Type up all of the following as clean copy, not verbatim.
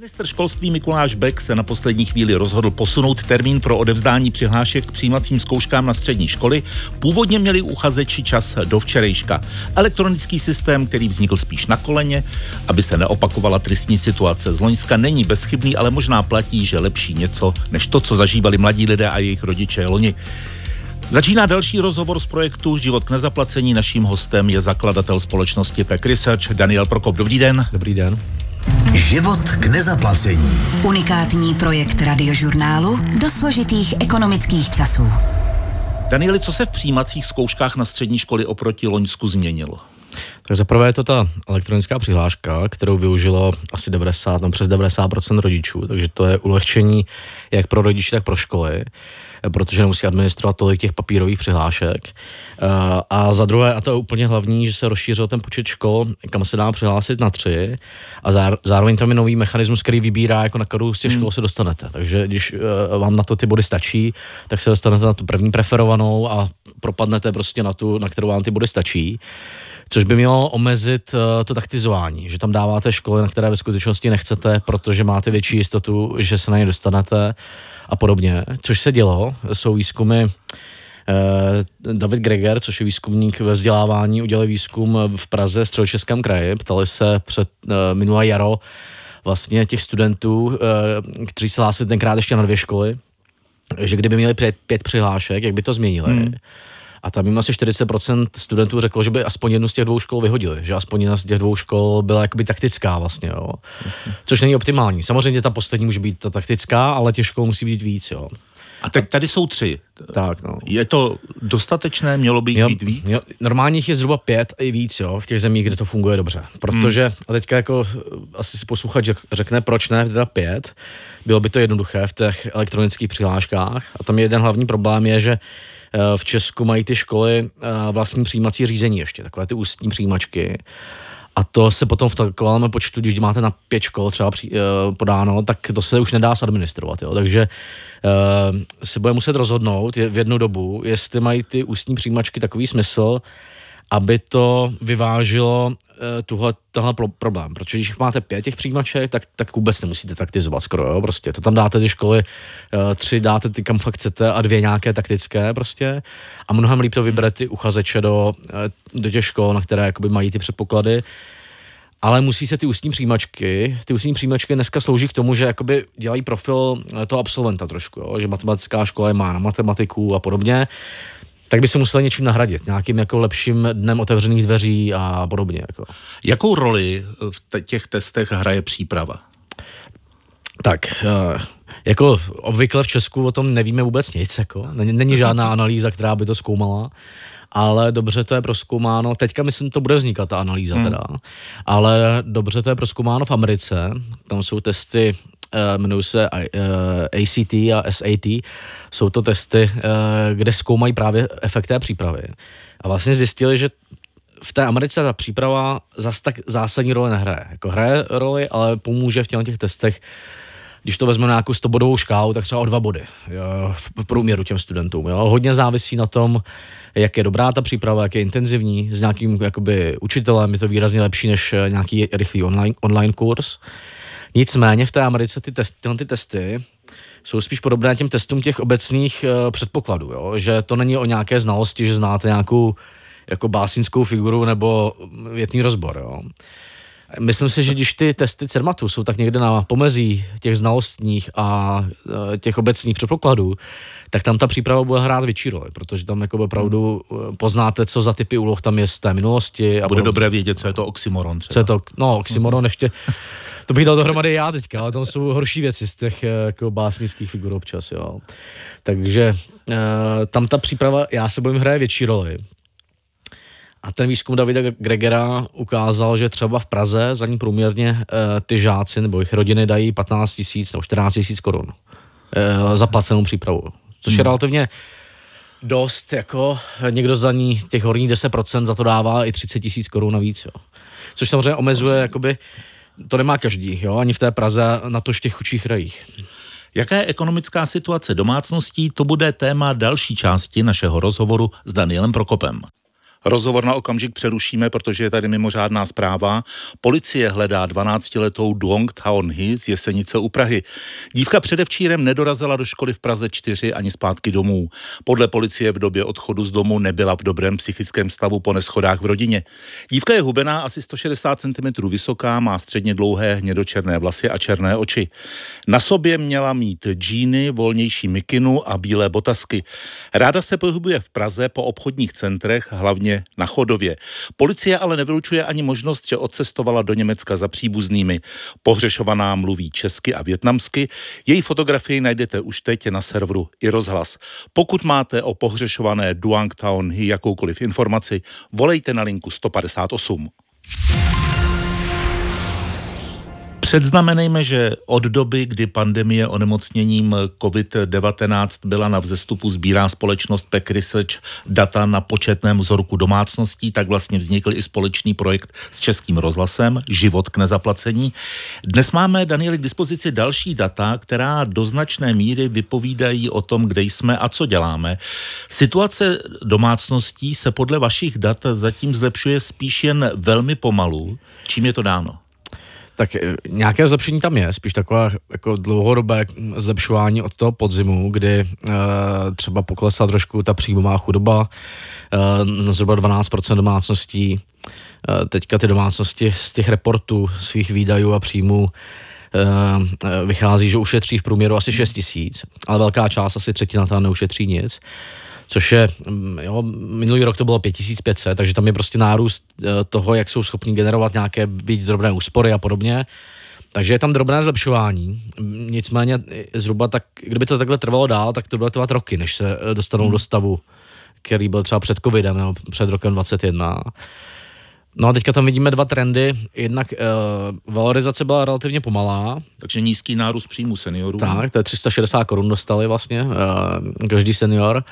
Ministr školství Mikuláš Bek se na poslední chvíli rozhodl posunout termín pro odevzdání přihlášek k přijímacím zkouškám na střední školy. Původně měli uchazeči čas do včerejška. Elektronický systém, který vznikl spíš na koleně, aby se neopakovala tristní situace z loňska, není bezchybný, ale možná platí, že lepší něco než to, co zažívali mladí lidé a jejich rodiče loni. Začíná další rozhovor z projektu Život k nezaplacení. Naším hostem je zakladatel společnosti PAQ Research Daniel Prokop. Dobrý den. Dobrý den. Život k nezaplacení. Unikátní projekt radiožurnálu do složitých ekonomických časů. Danieli, co se v přijímacích zkouškách na střední školy oproti loňsku změnilo? Tak zaprvé je to ta elektronická přihláška, kterou využilo asi přes 90% rodičů, takže to je ulehčení jak pro rodiče, tak pro školy, protože nemusí administrovat tolik těch papírových přihlášek. A za druhé, a to je úplně hlavní, že se rozšířil ten počet škol, kam se dá přihlásit na 3, a zároveň tam je nový mechanismus, který vybírá, jako na kterou z těch škol se dostanete. Takže když vám na to ty body stačí, tak se dostanete na tu první preferovanou a propadnete prostě na tu, na kterou vám ty body stačí. Což by mělo omezit to taktizování, že tam dáváte školy, na které ve skutečnosti nechcete, protože máte větší jistotu, že se na ně dostanete a podobně. Což se dělo, jsou výzkumy, David Greger, což je výzkumník ve vzdělávání, udělal výzkum v Praze, Středočeském kraji, ptali se před minulé jaro vlastně těch studentů, kteří se hlásili tenkrát ještě na 2 školy, že kdyby měli 5 přihlášek, jak by to změnili. A tam jim asi 40% studentů řeklo, že by aspoň jednu z těch 2 škol vyhodili, že aspoň jedna z těch 2 škol byla jakoby taktická vlastně, jo. Což není optimální. Samozřejmě ta poslední může být ta taktická, ale těch škol musí být víc, jo. A teď tady jsou 3. Tak, no. Je to dostatečné, mělo by být víc? Normálních je zhruba 5 a i víc, jo, v těch zemích, kde to funguje dobře. Protože, a teďka jako asi si posluchač řekne, proč ne, teda 5, bylo by to jednoduché v těch elektronických přihláškách. A tam jeden hlavní problém je, že v Česku mají ty školy vlastní přijímací řízení ještě, takové ty ústní přijímačky. A to se potom v takovém počtu, když máte na 5 škol třeba podáno, tak to se už nedá zadministrovat. Jo? Takže se bude muset rozhodnout v jednu dobu, jestli mají ty ústní přijímačky takový smysl, aby to vyvážilo tenhle problém. Protože když máte 5 těch přijímaček, tak vůbec nemusíte taktizovat skoro, jo, prostě. To tam dáte ty školy, 3 dáte ty, kam fakt chcete, a 2 nějaké taktické prostě. A mnohem líp to vybere ty uchazeče do těch škol, na které jakoby mají ty předpoklady. Ale musí se ty ústní přijímačky dneska slouží k tomu, že jakoby dělají profil toho absolventa trošku, jo, že matematická škola je má na matematiku a podobně. Tak by se museli něčím nahradit, nějakým jako lepším dnem otevřených dveří a podobně. Jako. Jakou roli v těch testech hraje příprava? Tak, jako obvykle v Česku o tom nevíme vůbec nic. Jako. Není žádná analýza, která by to zkoumala, ale dobře to je prozkoumáno. Teďka myslím, to bude vznikat ta analýza teda, ale dobře to je prozkoumáno v Americe. Tam jsou testy, jmenují se ACT a SAT, jsou to testy, kde zkoumají právě efekt té přípravy. A vlastně zjistili, že v té Americe ta příprava zas tak zásadní roli nehraje. Jako hraje roli, ale pomůže v těch testech, když to vezme na nějakou 100-bodovou škálu, tak třeba o 2 body v průměru těm studentům. Jo. Hodně závisí na tom, jak je dobrá ta příprava, jak je intenzivní. S nějakým jakoby učitelem je to výrazně lepší než nějaký rychlý online kurz. Nicméně v té Americe ty testy jsou spíš podobné těm testům těch obecných předpokladů, jo? Že to není o nějaké znalosti, že znáte nějakou jako básnickou figuru nebo větný rozbor. Jo? Myslím si, že když ty testy CERMATu jsou tak někde na pomezí těch znalostních a těch obecných předpokladů, tak tam ta příprava bude hrát větší roli, protože tam jako opravdu poznáte, co za typy úloh tam je z té minulosti. A bude dobré vědět, co je to oxymoron. Třeba. Co je to, oxymoron ještě... To bych dal dohromady já teďka, ale tam jsou horší věci z těch jako básnických figur občas, jo. Takže tam ta příprava, já se bojím, hraje větší roli. A ten výzkum Davida Gregera ukázal, že třeba v Praze za ní průměrně ty žáci nebo jejich rodiny dají 15 000 nebo 14 000 korun za placenou přípravu, což je relativně dost, jako někdo za ní těch horních 10% za to dává i 30 000 korun navíc, jo. Což samozřejmě omezuje, jakoby, to nemá každý, jo, ani v té Praze, natož těch chudších krajích. Jaká je ekonomická situace domácností, to bude téma další části našeho rozhovoru s Danielem Prokopem. Rozhovor na okamžik přerušíme, protože je tady mimořádná zpráva. Policie hledá 12-letou Duong Thao Nhi z Jesenice u Prahy. Dívka předevčírem nedorazila do školy v Praze 4 ani zpátky domů. Podle policie v době odchodu z domu nebyla v dobrém psychickém stavu po neshodách v rodině. Dívka je hubená, asi 160 cm vysoká, má středně dlouhé hnědočerné vlasy a černé oči. Na sobě měla mít džíny, volnější mikinu a bílé botasky. Ráda se pohybuje v Praze po obchodních centrech, hlavně na Chodově. Policie ale nevylučuje ani možnost, že odcestovala do Německa za příbuznými. Pohřešovaná mluví česky a vietnamsky. Její fotografii najdete už teď na serveru i rozhlas. Pokud máte o pohřešované Duong Thao Nhi jakoukoliv informaci, volejte na linku 158. Předznamenejme, že od doby, kdy pandemie onemocněním COVID-19 byla na vzestupu, sbírá společnost PAQ Research data na početném vzorku domácností, tak vlastně vznikl i společný projekt s Českým rozhlasem Život k nezaplacení. Dnes máme, Danieli, k dispozici další data, která do značné míry vypovídají o tom, kde jsme a co děláme. Situace domácností se podle vašich dat zatím zlepšuje spíš jen velmi pomalu. Čím je to dáno? Tak nějaké zlepšení tam je, spíš takové jako dlouhodobé zlepšování od toho podzimu, kdy třeba poklesla trošku ta příjmová chudoba, zhruba 12% domácností. Teďka ty domácnosti z těch reportů svých výdajů a příjmů vychází, že ušetří v průměru asi 6 000, ale velká část, asi třetina, tam neušetří nic. Což je, jo, minulý rok to bylo 5500, takže tam je prostě nárůst toho, jak jsou schopni generovat nějaké být drobné úspory a podobně. Takže je tam drobné zlepšování, nicméně zhruba tak, kdyby to takhle trvalo dál, tak to bude trvat roky, než se dostanou do stavu, který byl třeba před covidem nebo před rokem 2021. No a teďka tam vidíme dva trendy. Jednak valorizace byla relativně pomalá. Takže nízký nárůst příjmu seniorů. Tak, to je 360 korun dostali vlastně každý senior.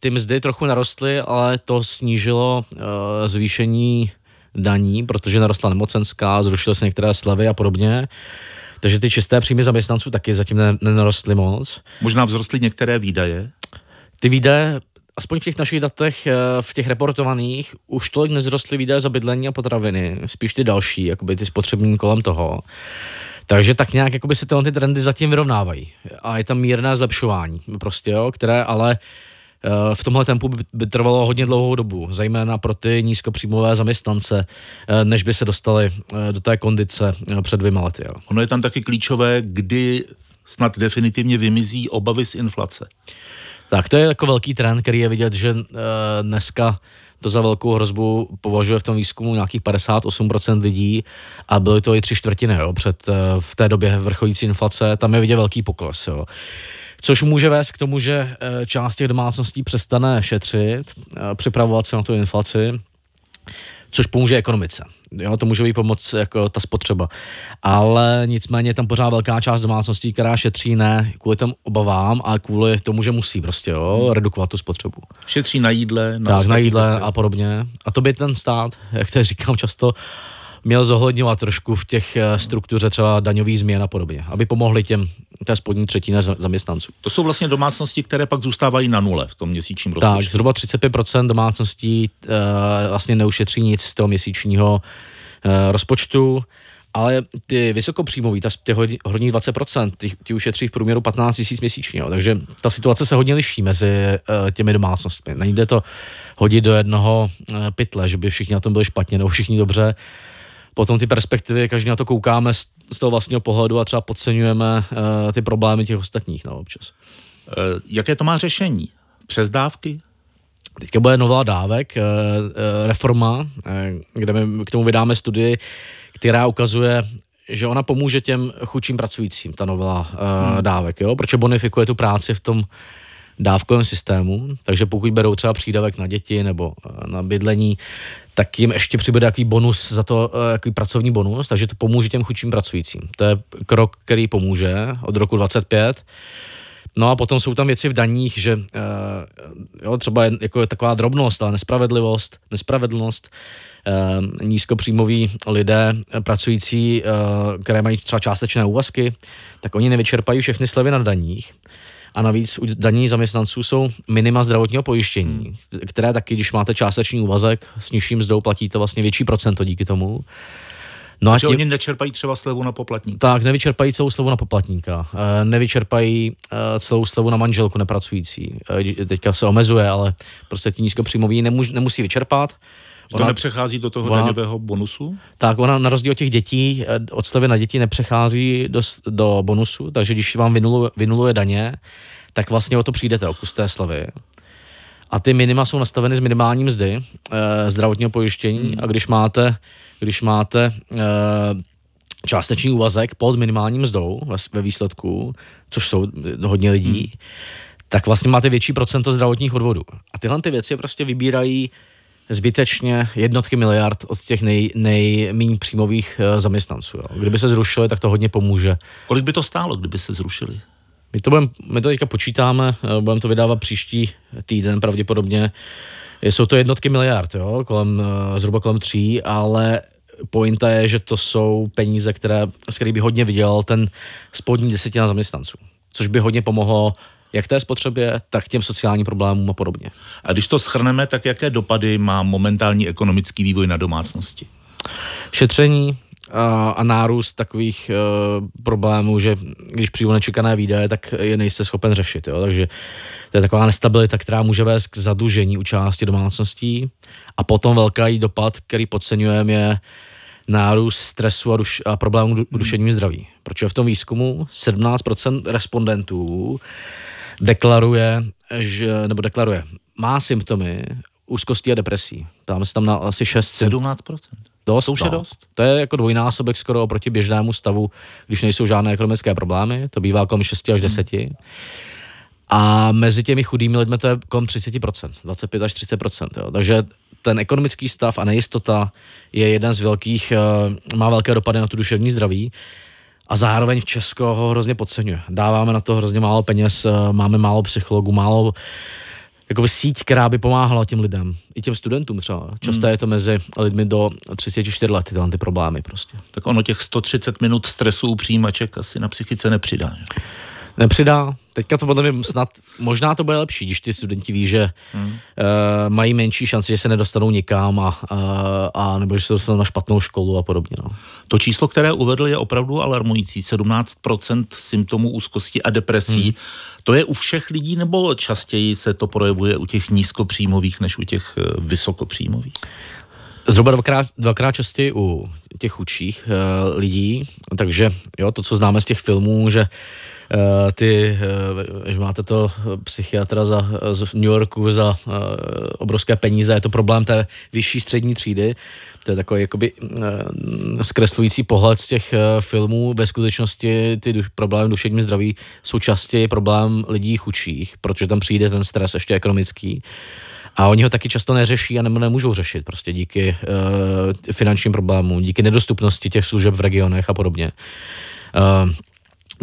Ty mzdy trochu narostly, ale to snížilo zvýšení daní, protože narostla nemocenská, zrušily se některé slevy a podobně. Takže ty čisté příjmy zaměstnanců taky zatím nenarostly moc. Možná vzrostly některé výdaje? Ty výdaje... Aspoň v těch našich datech, v těch reportovaných, už tolik nezrostly výdaje za bydlení a potraviny, spíš ty další, jakoby ty spotřební kolem toho. Takže tak nějak jakoby se ty trendy zatím vyrovnávají. A je tam mírné zlepšování, prostě, jo, které ale v tomhle tempu by trvalo hodně dlouhou dobu, zejména pro ty nízkopříjmové zaměstnance, než by se dostali do té kondice před 2 lety. Jo. Ono je tam taky klíčové, kdy snad definitivně vymizí obavy z inflace. Tak to je jako velký trend, který je vidět, že dneska to za velkou hrozbu považuje v tom výzkumu nějakých 58% lidí a byly to i 3/4, jo, v té době vrcholící inflace, tam je vidět velký pokles, jo. Což může vést k tomu, že část těch domácností přestane šetřit, připravovat se na tu inflaci, což pomůže ekonomice. Jo, to může být pomoc jako ta spotřeba. Ale nicméně je tam pořád velká část domácností, která šetří ne kvůli tam obavám, ale kvůli tomu, že musí prostě, jo, redukovat tu spotřebu. Šetří na jídle, na jídle a podobně. A to by ten stát, jak to říkám často, měl zohledňovat trošku v těch struktuře třeba daňových změn a podobně, aby pomohli těm té spodní třetině zaměstnanců. To jsou vlastně domácnosti, které pak zůstávají na nule v tom měsíčním rozpočtu. Tak, zhruba 35% domácností vlastně neušetří nic z toho měsíčního rozpočtu, ale ty vysokopříjmoví, těch hodně 20%, ti ušetří v průměru 15 000 měsíčně, jo. Takže ta situace se hodně liší mezi těmi domácnostmi. Nejde to hodit do jednoho pytle, že by všichni na tom byli špatně nebo všichni dobře. Potom ty perspektivy, každý na to koukáme z toho vlastního pohledu a třeba podceňujeme ty problémy těch ostatních, no, občas. Jaké to má řešení? Přes dávky? Teďka bude nová dávek, reforma, kde my k tomu vydáme studii, která ukazuje, že ona pomůže těm chudším pracujícím, ta nová dávek, jo? Protože bonifikuje tu práci v tom dávkovém systému, takže pokud berou třeba přídavek na děti nebo na bydlení, tak jim ještě přibude jaký bonus za to, jaký pracovní bonus, takže to pomůže těm chudším pracujícím. To je krok, který pomůže od roku 2025. No a potom jsou tam věci v daních, že jo, třeba jako taková drobnost, ale nespravedlnost, nízkopříjmoví lidé pracující, které mají třeba částečné úvazky, tak oni nevyčerpají všechny slevy na daních. a navíc u daní zaměstnanců jsou minima zdravotního pojištění, které taky, když máte částečný úvazek, s nižším mzdou platíte vlastně větší procento díky tomu. No a oni nečerpají třeba slevu na poplatníka. Tak, nevyčerpají celou slevu na poplatníka. Nevyčerpají celou slevu na manželku nepracující. Teďka se omezuje, ale prostě ti nízkopříjmoví nemusí vyčerpat. To nepřechází do toho daňového bonusu? Tak, ona na rozdíl od těch dětí, od slevy na děti nepřechází do bonusu, takže když vám vynuluje daně, tak vlastně o to přijdete, o kus té slevy. A ty minima jsou nastaveny z minimální mzdy, zdravotního pojištění, a když máte částečný úvazek pod minimální mzdou ve výsledku, což jsou hodně lidí, tak vlastně máte větší procento zdravotních odvodů. A tyhle ty věci prostě vybírají zbytečně jednotky miliard od těch nejméně příjmových zaměstnanců. Jo. Kdyby se zrušili, tak to hodně pomůže. Kolik by to stálo, kdyby se zrušili? My to teďka počítáme, budeme to vydávat příští týden pravděpodobně. Jsou to jednotky miliard, jo, zhruba kolem 3, ale pointa je, že to jsou peníze, z kterých by hodně vydělal ten spodní desetina zaměstnanců, což by hodně pomohlo jak té spotřebě, tak těm sociálním problémům a podobně. A když to shrneme, tak jaké dopady má momentální ekonomický vývoj na domácnosti? Šetření a nárůst takových problémů, že když přijdu nečekané výdaje, tak je nejste schopen řešit. Jo? Takže to je taková nestabilita, která může vést k zadlužení u části domácností. A potom velký dopad, který podceňujeme, je nárůst stresu a problémů duševního zdraví. Protože v tom výzkumu 17% respondentů deklaruje, má symptomy úzkosti a depresí. Ptáme se tam na asi 6%. 17%? Dost, to už je dost. To je jako dvojnásobek skoro oproti běžnému stavu, když nejsou žádné ekonomické problémy, to bývá kolem 6 až 10. A mezi těmi chudými lidmi to je kolem 30%, 25 až 30%. Jo. Takže ten ekonomický stav a nejistota je jeden z velkých, má velké dopady na tu duševní zdraví a zároveň v Česku ho hrozně podceňuje. Dáváme na to hrozně málo peněz, máme málo psychologů, málo jakoby síť, která by pomáhala těm lidem. I těm studentům třeba. Často je to mezi lidmi do 34 let, tyhle ty problémy prostě. Tak ono těch 130 minut stresu u přijímaček asi na psychice nepřidá, že? Nepřidá. Teďka to podle mě snad, možná to bude lepší, když ti studenti ví, že mají menší šanci, že se nedostanou nikam a nebo že se dostanou na špatnou školu a podobně. No. To číslo, které uvedl, je opravdu alarmující. 17% symptomů úzkosti a depresí. To je u všech lidí, nebo častěji se to projevuje u těch nízkopříjmových než u těch vysokopříjmových? Zhruba dvakrát častěji u těch chudších lidí. Takže jo, to, co známe z těch filmů, že že máte to psychiatra z New Yorku za obrovské peníze, je to problém té vyšší střední třídy. To je takový jakoby zkreslující pohled z těch filmů. Ve skutečnosti ty problémy duševního zdraví jsou častěji problém lidí chudších, protože tam přijde ten stres ještě ekonomický. A oni ho taky často neřeší a nemůžou řešit prostě díky finančním problémům, díky nedostupnosti těch služeb v regionech a podobně.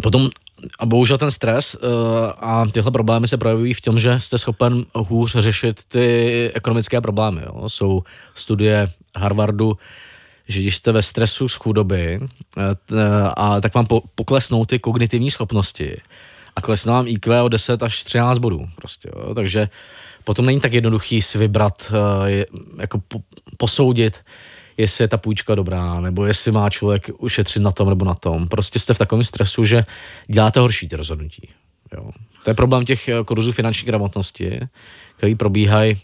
Potom a bohužel ten stres a tyhle problémy se projevují v tom, že jste schopen hůř řešit ty ekonomické problémy. Jo. Jsou studie Harvardu, že když jste ve stresu z chudoby, tak vám poklesnou ty kognitivní schopnosti a klesne vám IQ o 10 až 13 bodů. Prostě, jo. Takže potom není tak jednoduchý si vybrat, posoudit, jestli je ta půjčka dobrá, nebo jestli má člověk ušetřit na tom nebo na tom. Prostě jste v takovém stresu, že děláte horší ty rozhodnutí. Jo. To je problém těch kurzů finanční gramotnosti, který probíhají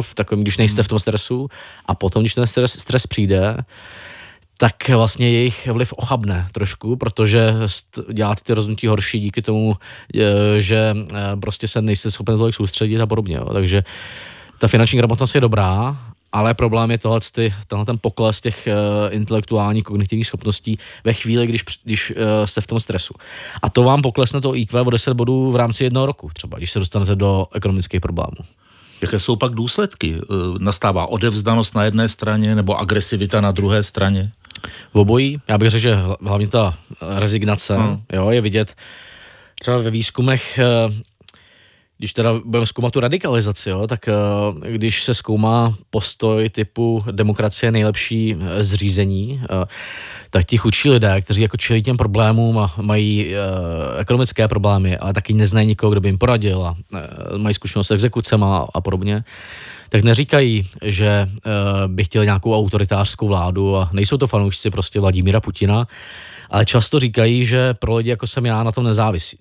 v takovém, když nejste v tom stresu, a potom, když ten stres přijde, tak vlastně jejich vliv ochabne trošku, protože děláte ty rozhodnutí horší díky tomu, že prostě se nejste schopen tolik soustředit a podobně. Jo. Takže ta finanční gramotnost je dobrá, ale problém je tenhle pokles těch intelektuálních kognitivních schopností ve chvíli, když jste v tom stresu. A to vám poklesne to IQ o 10 bodů v rámci jednoho roku třeba, když se dostanete do ekonomických problémů. Jaké jsou pak důsledky? Nastává odevzdanost na jedné straně nebo agresivita na druhé straně? V obojí. Já bych řekl, že hlavně ta rezignace, jo, je vidět třeba ve výzkumech. když teda budeme zkoumat tu radikalizaci, jo, tak když se zkoumá postoj typu demokracie nejlepší zřízení, tak ti chudší lidé, kteří jako čelí těm problémům a mají ekonomické problémy, ale taky neznají nikoho, kdo by jim poradil a mají zkušenost s exekucema a podobně, tak neříkají, že by chtěli nějakou autoritářskou vládu a nejsou to fanoušci prostě Vladimíra Putina, ale často říkají, že pro lidi, jako jsem já, na tom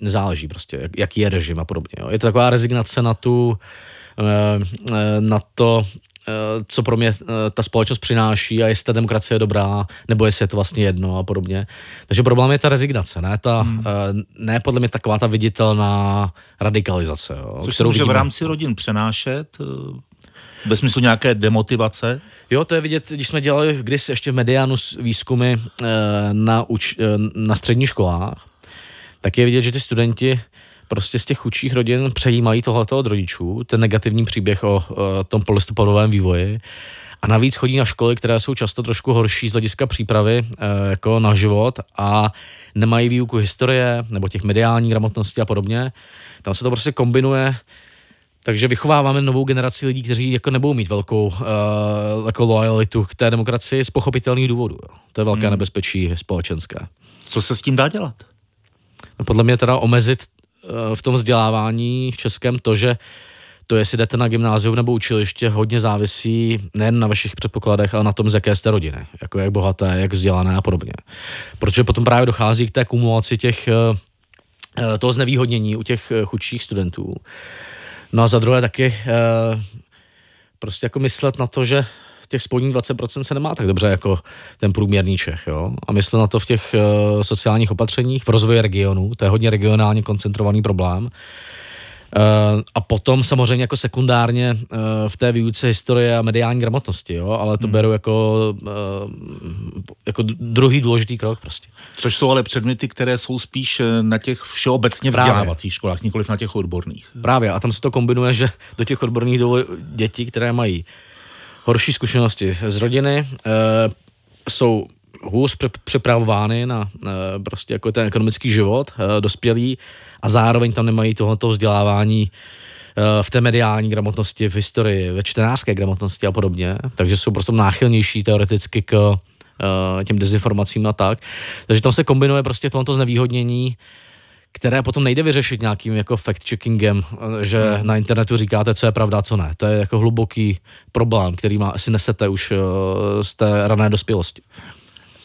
nezáleží prostě, jaký je režim a podobně. Jo. Je to taková rezignace na to, co pro mě ta společnost přináší a jestli ta demokracie je dobrá, nebo jestli je to vlastně jedno a podobně. Takže problém je ta rezignace, ne podle mě taková ta viditelná radikalizace. Jo, což se může v rámci rodin přenášet ve smyslu nějaké demotivace? Jo, to je vidět, když jsme dělali kdysi ještě v Medianu výzkumy na středních školách, tak je vidět, že ty studenti prostě z těch chudších rodin přejímají tohleto od rodičů, ten negativní příběh o tom polistopadovém vývoji. A navíc chodí na školy, které jsou často trošku horší z hlediska přípravy jako na život a nemají výuku historie nebo těch mediální gramotností a podobně. Tam se to prostě kombinuje. Takže vychováváme novou generaci lidí, kteří jako nebudou mít velkou jako loajalitu k té demokracii z pochopitelných důvodů. Jo. To je velké nebezpečí společenské. Co se s tím dá dělat? No, podle mě teda omezit v tom vzdělávání v českém to, že to, jestli jdete na gymnázium nebo učiliště, hodně závisí nejen na vašich předpokladech, ale na tom, z jaké jste rodiny. Jako jak bohaté, jak vzdělané a podobně. Protože potom právě dochází k té kumulaci toho znevýhodnění u těch chudších studentů. No a za druhé taky prostě jako myslet na to, že těch spodních 20% se nemá tak dobře jako ten průměrný Čech, jo? A myslet na to v těch sociálních opatřeních, v rozvoji regionu, to je hodně regionálně koncentrovaný problém. A potom samozřejmě jako sekundárně v té výuce historie a mediální gramotnosti, jo? Ale to beru jako druhý důležitý krok prostě. Což jsou ale předměty, které jsou spíš na těch všeobecně vzdělávacích školách, nikoliv na těch odborných. Právě, a tam se to kombinuje, že do těch odborných dětí, které mají horší zkušenosti z rodiny, jsou hůř připravovány na prostě jako ten ekonomický život dospělý a zároveň tam nemají tohoto vzdělávání v té mediální gramotnosti, v historii, ve čtenářské gramotnosti a podobně, takže jsou prostě náchylnější teoreticky k těm dezinformacím a tak. Takže tam se kombinuje prostě tohoto znevýhodnění, které potom nejde vyřešit nějakým jako fact-checkingem, že na internetu říkáte, co je pravda, co ne. To je jako hluboký problém, který si nesete už z té rané dospělosti.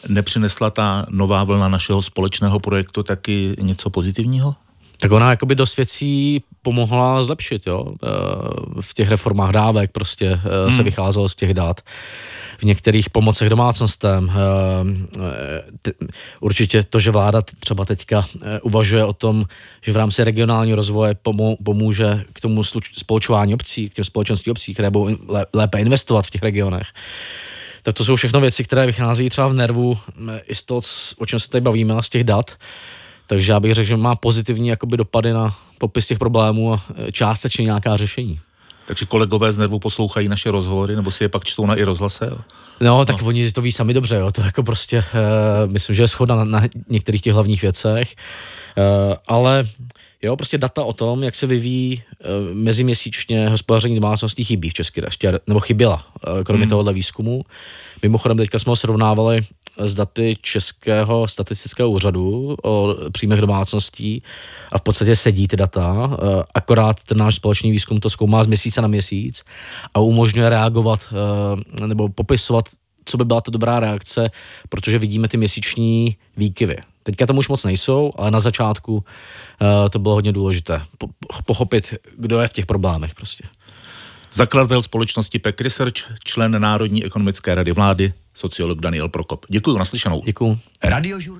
Nepřinesla ta nová vlna našeho společného projektu taky něco pozitivního? Tak ona jakoby dost věcí pomohla zlepšit, jo. V těch reformách dávek prostě se vycházelo z těch dat. V některých pomocech domácnostem. Určitě to, že vláda třeba teďka uvažuje o tom, že v rámci regionálního rozvoje pomůže k tomu spolčování obcí, k těm společenství obcí, které budou lépe investovat v těch regionech. Tak to jsou všechno věci, které vychází třeba v nervu i z toho, o čem se tady bavíme, z těch dat. Takže já bych řekl, že má pozitivní jakoby dopady na popis těch problémů a částečně nějaká řešení. Takže kolegové z nervu poslouchají naše rozhovory, nebo si je pak čtou na i rozhlase? Jo? No, tak oni to ví sami dobře, jo. To jako prostě, myslím, že je shoda na některých těch hlavních věcech, ale jo, prostě data o tom, jak se vyvíjí meziměsíčně hospodaření domácností chybí v České republice, nebo chyběla, kromě tohohle výzkumu. Mimochodem, teďka jsme ho srovnávali z daty Českého statistického úřadu o příjmech domácností a v podstatě sedí ty data, akorát ten náš společný výzkum to zkoumá z měsíce na měsíc a umožňuje reagovat nebo popisovat, co by byla ta dobrá reakce, protože vidíme ty měsíční výkyvy. Teďka tam už moc nejsou, ale na začátku to bylo hodně důležité. Pochopit, kdo je v těch problémech prostě. Zakladatel společnosti PAQ Research, člen Národní ekonomické rady vlády, sociolog Daniel Prokop. Děkuji, naslyšenou. Děkuji.